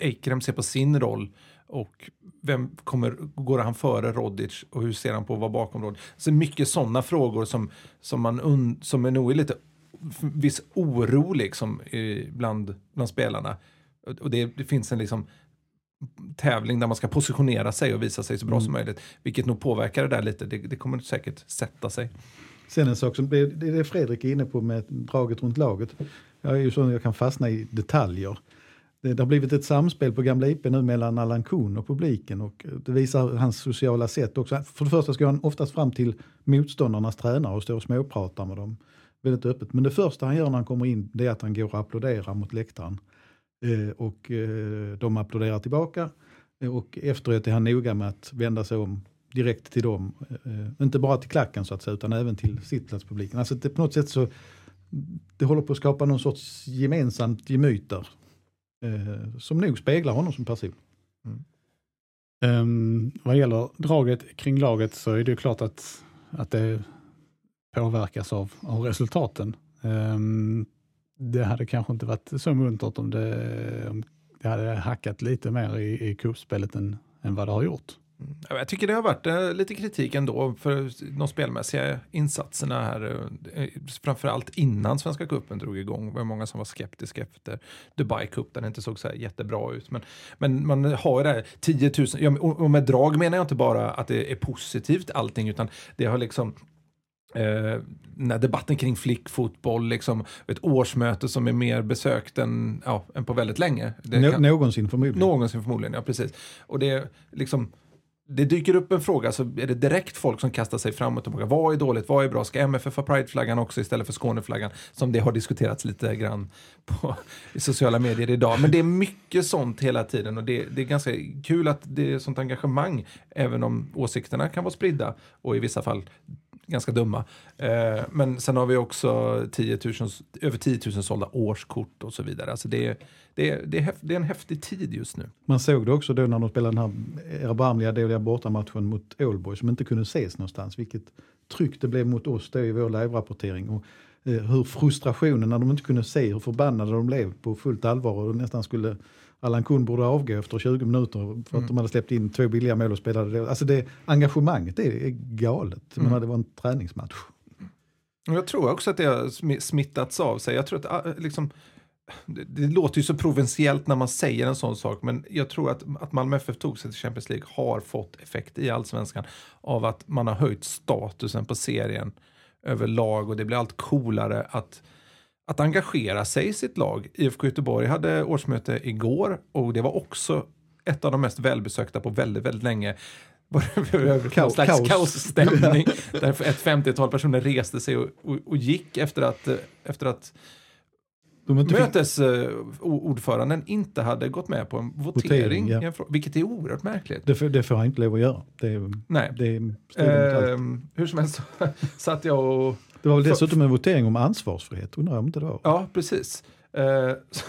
Eikrem se på sin roll? Och vem kommer, går han före Rodic, och hur ser han på att vara bakom Rodic? Så mycket sådana frågor som, som, man un, som är nog lite viss oro liksom, i, bland, bland spelarna. Och det, det finns en liksom tävling där man ska positionera sig och visa sig så bra mm. som möjligt. Vilket nog påverkar det där lite. Det, det kommer säkert sätta sig. Sen en sak som det, det är Fredrik är inne på med draget runt laget. Jag är ju sån att jag kan fastna i detaljer. Det, det har blivit ett samspel på Gamla I P nu mellan Allan Kuhn och publiken, och det visar hans sociala sätt också. För det första ska han oftast fram till motståndarnas tränare och stå och småprata med dem. väldigt öppet. Men det första han gör när han kommer in, det är att han går och applåderar mot läktaren. Eh, och eh, de applåderar tillbaka. Eh, och efteråt är han noga med att vända sig om direkt till dem. Eh, inte bara till klacken så att säga, utan även till sittplatspubliken. Alltså det, på något sätt så, det håller på att skapa någon sorts gemensamt gemyter. Eh, som nog speglar honom som person. Mm. Um, vad gäller draget kring laget så är det ju klart att, att det påverkas av, av resultaten. Um, det hade kanske inte varit så muntert om det, om det hade hackat lite mer i, i kuppspelet än, än vad det har gjort. Jag tycker det har varit eh, lite kritik ändå för de spelmässiga insatserna här. Eh, framförallt innan Svenska cupen drog igång. Det var många som var skeptiska efter Dubai Cup. Den inte såg så här jättebra ut. Men, men man har det här tio tusen... Ja, och med drag menar jag inte bara att det är positivt allting. Utan det har liksom... Eh, när debatten kring flickfotboll, liksom ett årsmöte som är mer besökt än, ja, än på väldigt länge. Det kan, någonsin förmodligen. Någonsin förmodligen, ja precis. Och det är liksom... Det dyker upp en fråga så är det direkt folk som kastar sig fram och tillbaka. Vad är dåligt? Vad är bra? Ska M F F ha Pride-flaggan också istället för Skåneflaggan? Som det har diskuterats lite grann på i sociala medier idag. Men det är mycket sånt hela tiden. Och det, det är ganska kul att det är sånt engagemang. Även om åsikterna kan vara spridda. Och i vissa fall ganska dumma. Eh, men sen har vi också tio tusen, över tio tusen sålda årskort och så vidare. Alltså det är... Det är, det, är häft, det är en häftig tid just nu. Man såg det också då när de spelade den här erbarmliga dåliga bortamatchen mot Ålborg som inte kunde ses någonstans. Vilket tryck det blev mot oss då i vår live-rapportering. Och eh, hur frustrationen när de inte kunde se, hur förbannade de blev på fullt allvar. Och nästan skulle Allan Kuhn borde avgå efter tjugo minuter för att mm. de hade släppt in två billiga mål och spelade det. Alltså det, engagemanget det är galet. Mm. Men det var en träningsmatch. Jag tror också att det har smittats av sig. Jag tror att liksom... Det, det låter ju så provinciellt när man säger en sån sak, men jag tror att, att Malmö F F tog sig till Champions League har fått effekt i allsvenskan av att man har höjt statusen på serien överlag och det blir allt coolare att, att engagera sig i sitt lag. I F K Göteborg hade årsmöte igår och det var också ett av de mest välbesökta på väldigt, väldigt länge. Kaos, slags kaosstämning där ett femtiotal personer reste sig och, och, och gick efter att, efter att mötesordföranden inte hade gått med på en votering, votering ja. Vilket är oerhört märkligt. Det får, det får han inte lov att göra. Det, Nej. Det eh, hur som helst så satt jag och... Det var väl dessutom en votering om ansvarsfrihet, undrar jag om inte det var. Ja, precis. Eh, så,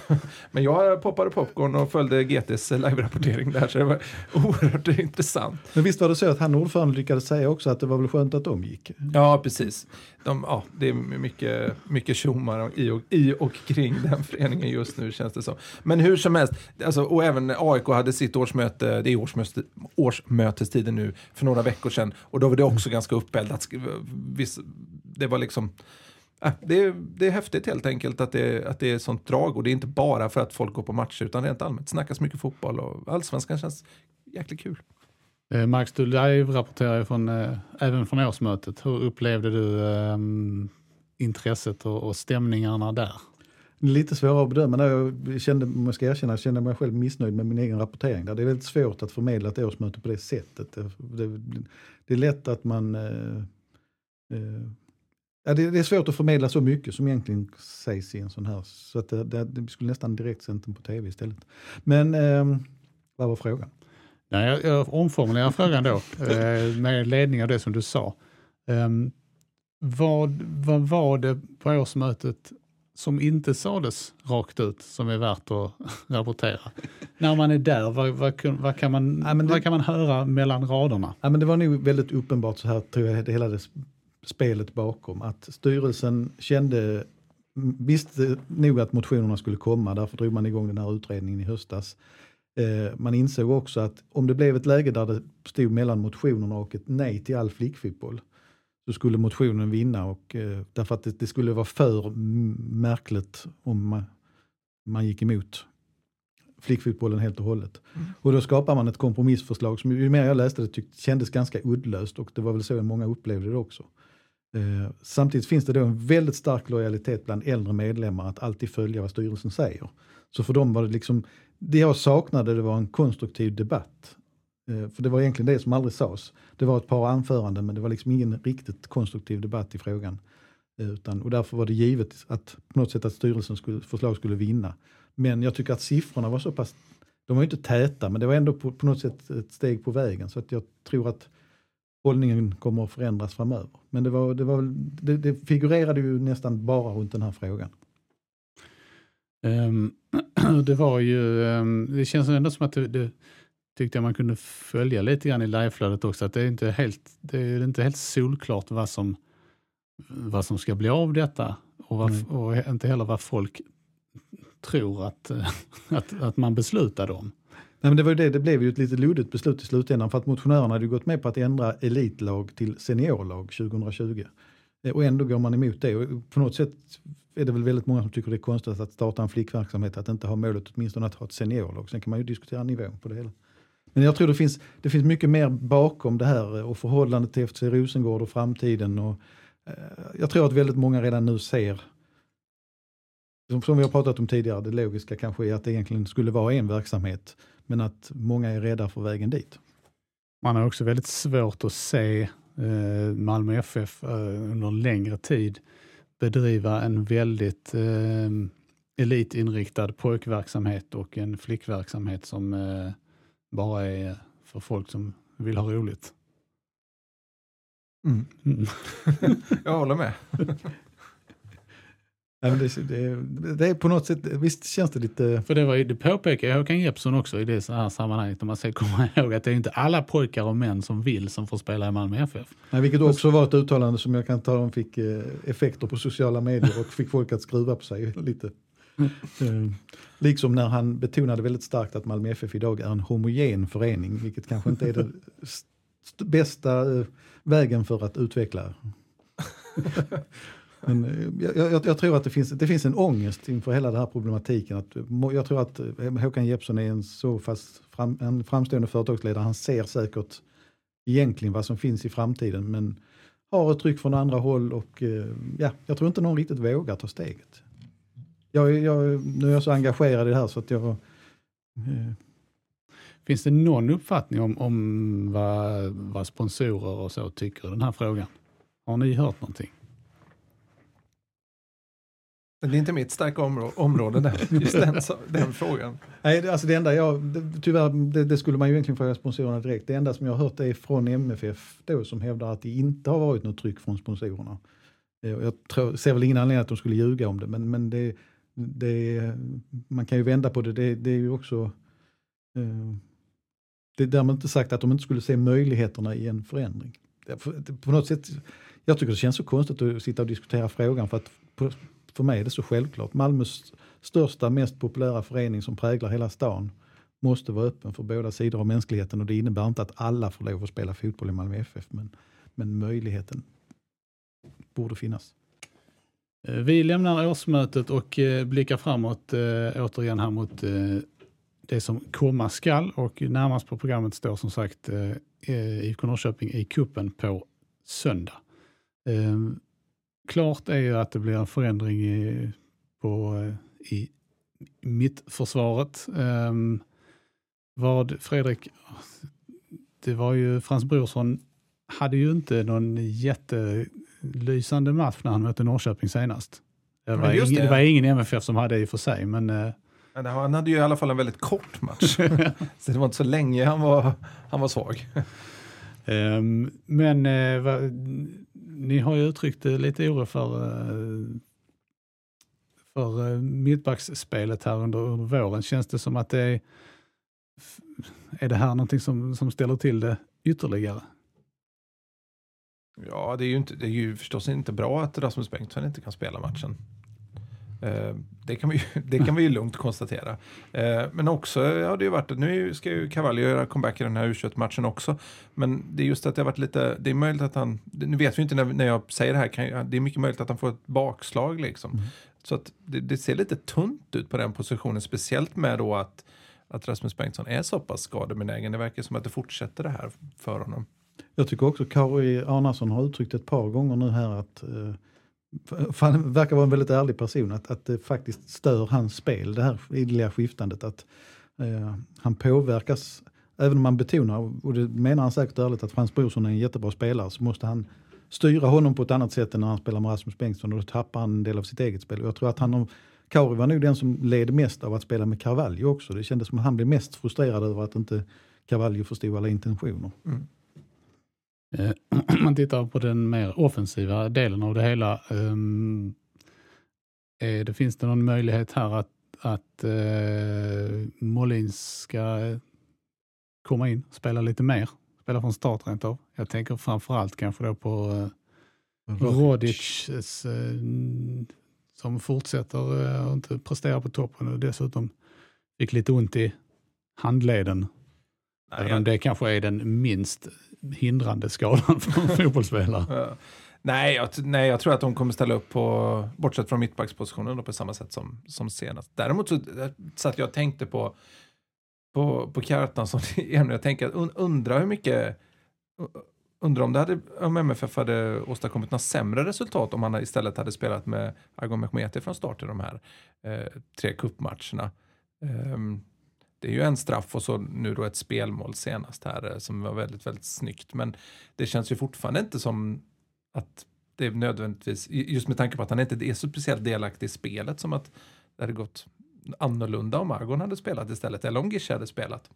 men jag poppade popcorn och följde G T:s live-rapportering där så det var oerhört intressant. Men visst var det så att han ordförande lyckades säga också att det var väl skönt att de gick? Ja, precis. De, ja, det är mycket, mycket tjommar i och, i och kring den föreningen just nu känns det som. Men hur som helst, alltså, och även A I K hade sitt årsmöte, det är årsmöte, årsmötestiden nu för några veckor sedan och då var det också ganska uppeldat. Det var liksom... Det är, det är häftigt helt enkelt att det, att det är sånt drag och det är inte bara för att folk går på matcher utan rent allmänt snackas mycket fotboll och allsvenskan känns jäkligt kul. Eh, Max, du live-rapporterar från, eh, även från årsmötet. Hur upplevde du eh, intresset och, och stämningarna där? Lite svårare att bedöma. Jag kände, om jag ska erkänna, jag kände mig själv missnöjd med min egen rapportering. Där. Det är väldigt svårt att förmedla ett årsmöte på det sättet. Det, det, det är lätt att man... Eh, eh, Ja, det, det är svårt att förmedla så mycket som egentligen sägs i en sån här. Så att det, det, det skulle nästan direkt sända den på tv istället. Men eh, vad var frågan? Nej, jag, jag omformulerar frågan då. Eh, med ledning av det som du sa. Eh, vad, vad var det på årsmötet som inte sades rakt ut som är värt att rapportera? När man är där, vad, vad, vad, kan, man, ja, men det, vad kan man höra mellan raderna? Ja, men det var nog väldigt uppenbart så här tror jag hela det spelet bakom. Att styrelsen kände, visste nog att motionerna skulle komma. Därför drog man igång den här utredningen i höstas. Eh, man insåg också att om det blev ett läge där det stod mellan motionerna och ett nej till all flickfotboll så skulle motionen vinna. Och, eh, därför att det, det skulle vara för märkligt om man, man gick emot flickfotbollen helt och hållet. Mm. Och då skapar man ett kompromissförslag som ju mer jag läste det tyckte, kändes ganska uddlöst och det var väl så många upplevde det också. Eh, samtidigt finns det då en väldigt stark lojalitet bland äldre medlemmar att alltid följa vad styrelsen säger. Så för dem var det liksom, det jag saknade det var en konstruktiv debatt. Eh, för det var egentligen det som aldrig sades. Det var ett par anföranden men det var liksom ingen riktigt konstruktiv debatt i frågan. Utan, och därför var det givet att på något sätt att styrelsens skulle, förslag skulle vinna. Men jag tycker att siffrorna var så pass, de var ju inte täta, men det var ändå på, på något sätt ett steg på vägen. Så att jag tror att hållningen kommer att förändras framöver. Men det, var, det, var, det, det figurerade ju nästan bara runt den här frågan. Um, det var ju, um, det känns ändå som att det, det tyckte jag man kunde följa lite grann i liveflödet också. Att det är inte helt, det är inte helt solklart vad som, vad som ska bli av detta. Och, vad, mm. och inte heller vad folk tror att, att, att man beslutar om. Nej, men det var ju det, det blev ju ett lite luddigt beslut i slutändan, för att motionärerna hade gått med på att ändra elitlag till seniorlag tjugo tjugo. Och ändå går man emot det. Och på något sätt är det väl väldigt många som tycker det är konstigt att starta en flickverksamhet, att inte ha målet åtminstone att ha ett seniorlag. Sen kan man ju diskutera nivån på det hela. Men jag tror det finns, det finns mycket mer bakom det här och förhållandet till F C Rosengård och framtiden. Och eh, jag tror att väldigt många redan nu ser, som, som vi har pratat om tidigare, det logiska kanske är att det egentligen skulle vara en verksamhet, men att många är rädda för vägen dit. Man har också väldigt svårt att se eh, Malmö F F eh, under en längre tid bedriva en väldigt eh, elitinriktad pojkverksamhet och en flickverksamhet som eh, bara är för folk som vill ha roligt. Mm. Mm. Jag håller med. Nej, men det, det, det är på något sätt, visst känns det lite... För det var ju, det påpekade Håkan Jeppsson också i det så här sammanhanget, om man ska komma ihåg att det är inte alla pojkar och män som vill som får spela i Malmö F F. Nej, vilket också var ett uttalande som jag kan ta om fick effekter på sociala medier och fick folk att skruva på sig lite. Mm. Liksom när han betonade väldigt starkt att Malmö F F idag är en homogen förening, vilket kanske inte är den st- bästa vägen för att utveckla. Men jag, jag, jag tror att det finns, det finns en ångest inför hela den här problematiken. Att, jag tror att Håkan Jeppsson är en så fast fram, en framstående företagsledare. Han ser säkert egentligen vad som finns i framtiden, men har ett tryck från andra håll och ja, jag tror inte någon riktigt vågar ta steget. Jag, jag, nu är jag så engagerad i det här så att jag... Eh. Finns det någon uppfattning om, om vad, vad sponsorer och så tycker i den här frågan? Har ni hört någonting? Det är inte mitt starka områ- område där, just den, den frågan. Nej, alltså det enda jag, det, tyvärr, det, det skulle man ju egentligen fråga sponsorerna direkt. Det enda som jag har hört är från M F F då, som hävdar att det inte har varit något tryck från sponsorerna. Jag tror, ser väl ingen anledning att de skulle ljuga om det, men, men det, det, man kan ju vända på det. Det, det är ju också, det är därmed inte sagt att de inte skulle se möjligheterna i en förändring. På något sätt, jag tycker det känns så konstigt att sitta och diskutera frågan, för att på, för mig är det så självklart. Malmös största, mest populära förening som präglar hela stan måste vara öppen för båda sidor av mänskligheten, och det innebär inte att alla får lov att spela fotboll i Malmö F F, men, men möjligheten borde finnas. Vi lämnar årsmötet och blickar framåt återigen här mot det som komma skall, och närmast på programmet står som sagt I F K Norrköping i kuppen på söndag. Klart är ju att det blir en förändring i, på, i mittförsvaret. Um, vad Fredrik, det var ju Frans Brorsson hade ju inte någon jättelysande match när han mötte Norrköping senast. Det var, ingen, det. Det var ingen M F F som hade i för sig, men... Uh, men han hade ju i alla fall en väldigt kort match. Så det var inte så länge han var, han var svag. um, men... Uh, va, Ni har ju uttryckt lite oro för, för mittbacksspelet här under, under våren. Känns det som att det är, är det här någonting som, som ställer till det ytterligare? Ja, det är, ju inte, det är ju förstås inte bra att Rasmus Bengtsson inte kan spela matchen. Det kan vi ju, det kan vi ju lugnt konstatera. Men också, ja, det har varit, nu ska ju Carvalho göra comeback i den här U tjugoett-matchen också. Men det är just att det har varit lite, det är möjligt att han, nu vet vi inte när, när jag säger det här, kan, det är mycket möjligt att han får ett bakslag liksom. Mm. Så att det, det ser lite tunt ut på den positionen, speciellt med då att, att Rasmus Bengtsson är så pass skadebenägen. Det verkar som att det fortsätter det här för honom. Jag tycker också Kari Arnason har uttryckt ett par gånger nu här att eh... han verkar vara en väldigt ärlig person, att, att det faktiskt stör hans spel, det här idliga skiftandet, att eh, han påverkas, även om man betonar, och det menar han säkert ärligt, att Frans Brorsson är en jättebra spelare, så måste han styra honom på ett annat sätt än när han spelar med Rasmus Bengtsson, och då tappar han en del av sitt eget spel. Och jag tror att han, Kauri var nu den som led mest av att spela med Carvalho också. Det kändes som att han blev mest frustrerad över att inte Carvalho förstod alla intentioner. Mm. Om man tittar på den mer offensiva delen av det hela, um, är det, finns det någon möjlighet här att, att uh, Molins ska komma in och spela lite mer? Spela från start rent av. Jag tänker framförallt kanske då på uh, Rodic uh, som fortsätter uh, att inte prestera på toppen och dessutom fick lite ont i handleden. Nej, jag... Det kanske är den minst hindrande skadan från fotbollsspelare. Ja. Nej, jag, nej, jag tror att de kommer ställa upp på, bortsett från mittbackspositionen då, på samma sätt som, som senast. Däremot så satt jag och tänkte på på, på Kjartansson igen. Jag tänker att und, undra hur mycket undrar om, det hade, om M F F hade åstadkommit några sämre resultat om han istället hade spelat med Agum Mehmeti från start i de här eh, tre cupmatcherna. Um, Det är ju en straff och så nu då ett spelmål senast här som var väldigt, väldigt snyggt. Men det känns ju fortfarande inte som att det är nödvändigtvis, just med tanke på att han inte är så speciellt delaktig i spelet, som att det hade gått annorlunda om Argon hade spelat istället, eller om Gisha hade spelat.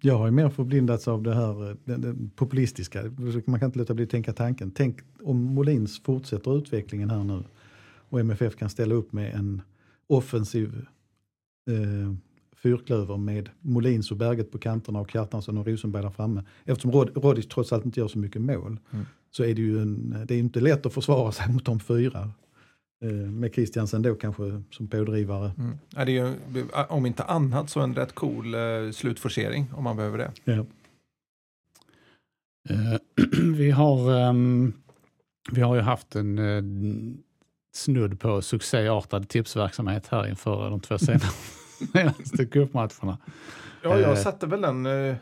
Jag har ju mer förblindats av det här det, det populistiska. Man kan inte låta bli att tänka tanken. Tänk om Molins fortsätter utvecklingen här nu och M F F kan ställa upp med en offensiv... Eh, fyrklöver med Molins och Berget på kanterna och Kjartansson och Rosenberg där framme. Eftersom Rod- Rodis trots allt inte gör så mycket mål, mm. så är det ju en, det är inte lätt att försvara sig mot de fyra. Eh, med Kristiansen då kanske som pådrivare. Mm. Ja, det är ju, om inte annat så en rätt cool eh, slutforcering om man behöver det. Ja. Eh, vi, har, eh, vi har ju haft en... Eh, snudd på succéartad tipsverksamhet här inför de två senaste senaste cupmatcherna. Ja, jag satte väl den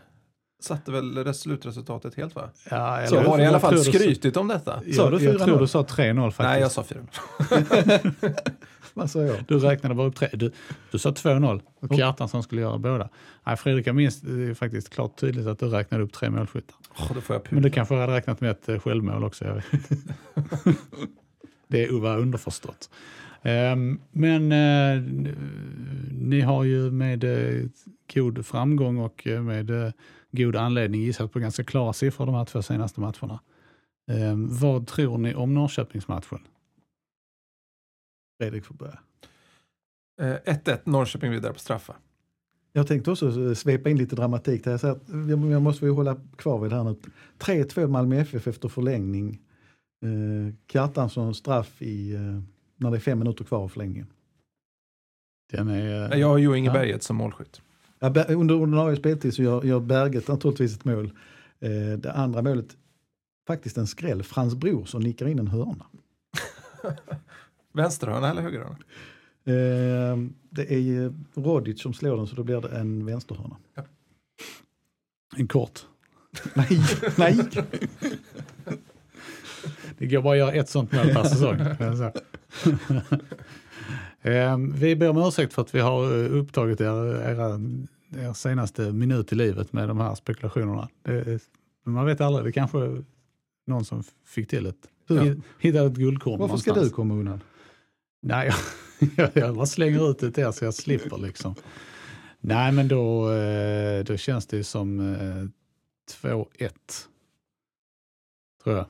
satte väl slutresultatet helt, va? Ja, så har i alla fall skrytit så, om detta. Jag, så du jag tror du sa tre noll faktiskt. Nej, jag sa fyra noll. Vad sa jag? Du räknade bara upp tre. Du, du sa två noll och Kjartansson skulle göra båda. Nej, Fredrik, jag minns det är faktiskt klart tydligt att du räknade upp tre målskyttar. Oh, men du kanske hade räknat med ett självmål också, jag vet inte. Det var underförstått. Men ni har ju med god framgång och med god anledning gissat på ganska klara siffror de här två senaste matcherna. Vad tror ni om Norrköpingsmatchen? Fredrik får börja. ett ett Norrköping vidare på straffar. Jag tänkte också svepa in lite dramatik där. Så att jag måste ju hålla kvar vid det här nu. tre två Malmö F F efter förlängning. Eh, Kjartansson straff i eh, när det är fem minuter kvar av förlängningen. Den är, eh, jag har Jo Inge Berget som målskytt. Ja, ber, under ordinarie speltid så gör, gör Berget naturligtvis ett mål. Eh, det andra målet, faktiskt en skräll. Frans Brorsson nickar in en hörna. Vänsterhörna eller högerhörna? Eh, det är Rodic som slår den, så då blir det en vänsterhörna. Ja. En kort. nej, nej. Det går bara att göra ett sånt mål per säsong. Vi ber om ursäkt för att vi har upptagit er, era, er senaste minut i livet med de här spekulationerna. Det, man vet aldrig, det kanske är någon som fick till ett, ja. hittade ett guldkorn. Varför någonstans. Ska du komma undan? Nej, jag, jag bara slänger ut det till er så jag slipper liksom. Nej, men då, då känns det ju som två ett. Tror jag.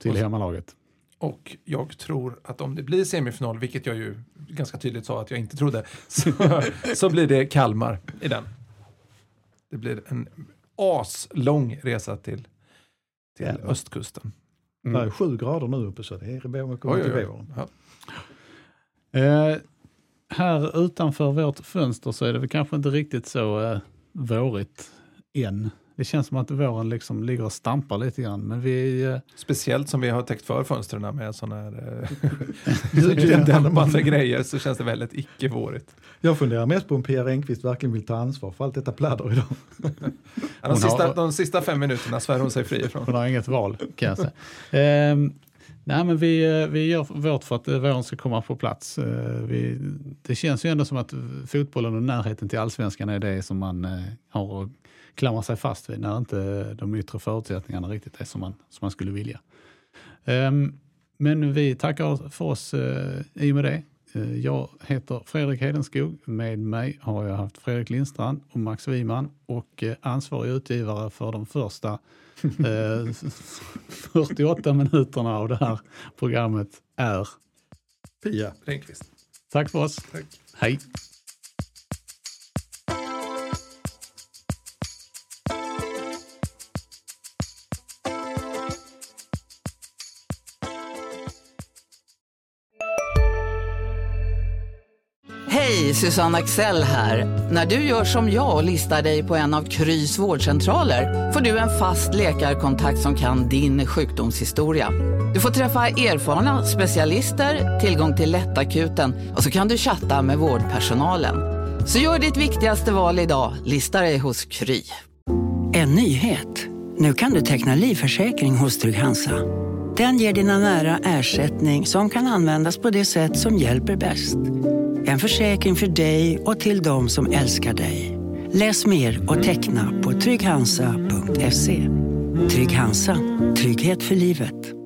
Till hemmalaget. Och jag tror att om det blir semifinal, vilket jag ju ganska tydligt sa att jag inte trodde, så, så blir det Kalmar i den. Det blir en aslång resa till, till ja. östkusten. Mm. Det är sju grader nu uppe, så det är Örebro och kommer till våren. Ja. Eh, här utanför vårt fönster så är det väl kanske inte riktigt så eh, vårigt än. Det känns som att våren liksom ligger och stampar lite grann. Men vi, speciellt som vi har täckt för fönstren med sådana här ljuddämpande grejer, så känns det väldigt icke-vårigt. Jag funderar mest på om Pia Rehnqvist verkligen vill ta ansvar för allt detta pladder idag. de, sista, har... de sista fem minuterna svär hon sig fri ifrån. Hon har inget val, kan jag säga. ehm, nej, men vi, vi gör vårt för att våren ska komma på plats. Ehm, vi, det känns ju ändå som att fotbollen och närheten till allsvenskan är det som man eh, har klamrar sig fast vid när inte de yttre förutsättningarna riktigt är som man, som man skulle vilja. Men vi tackar för oss i och med det. Jag heter Fredrik Hedenskog. Med mig har jag haft Fredrik Lindstrand och Max Wiman, och ansvarig utgivare för de första fyrtioåtta minuterna av det här programmet är Pia Renqvist. Tack för oss. Tack. Hej. Susanne Axel här. När du gör som jag och listar dig på en av Krys vårdcentraler får du en fast läkarkontakt som kan din sjukdomshistoria. Du får träffa erfarna specialister, tillgång till lättakuten och så kan du chatta med vårdpersonalen. Så gör ditt viktigaste val idag. Lista dig hos Kry. En nyhet. Nu kan du teckna livförsäkring hos Trygg-Hansa. Den ger dina nära ersättning som kan användas på det sätt som hjälper bäst. En försäkring för dig och till de som älskar dig. Läs mer och teckna på trygg hansa punkt se. Trygg Hansa. Trygghet för livet.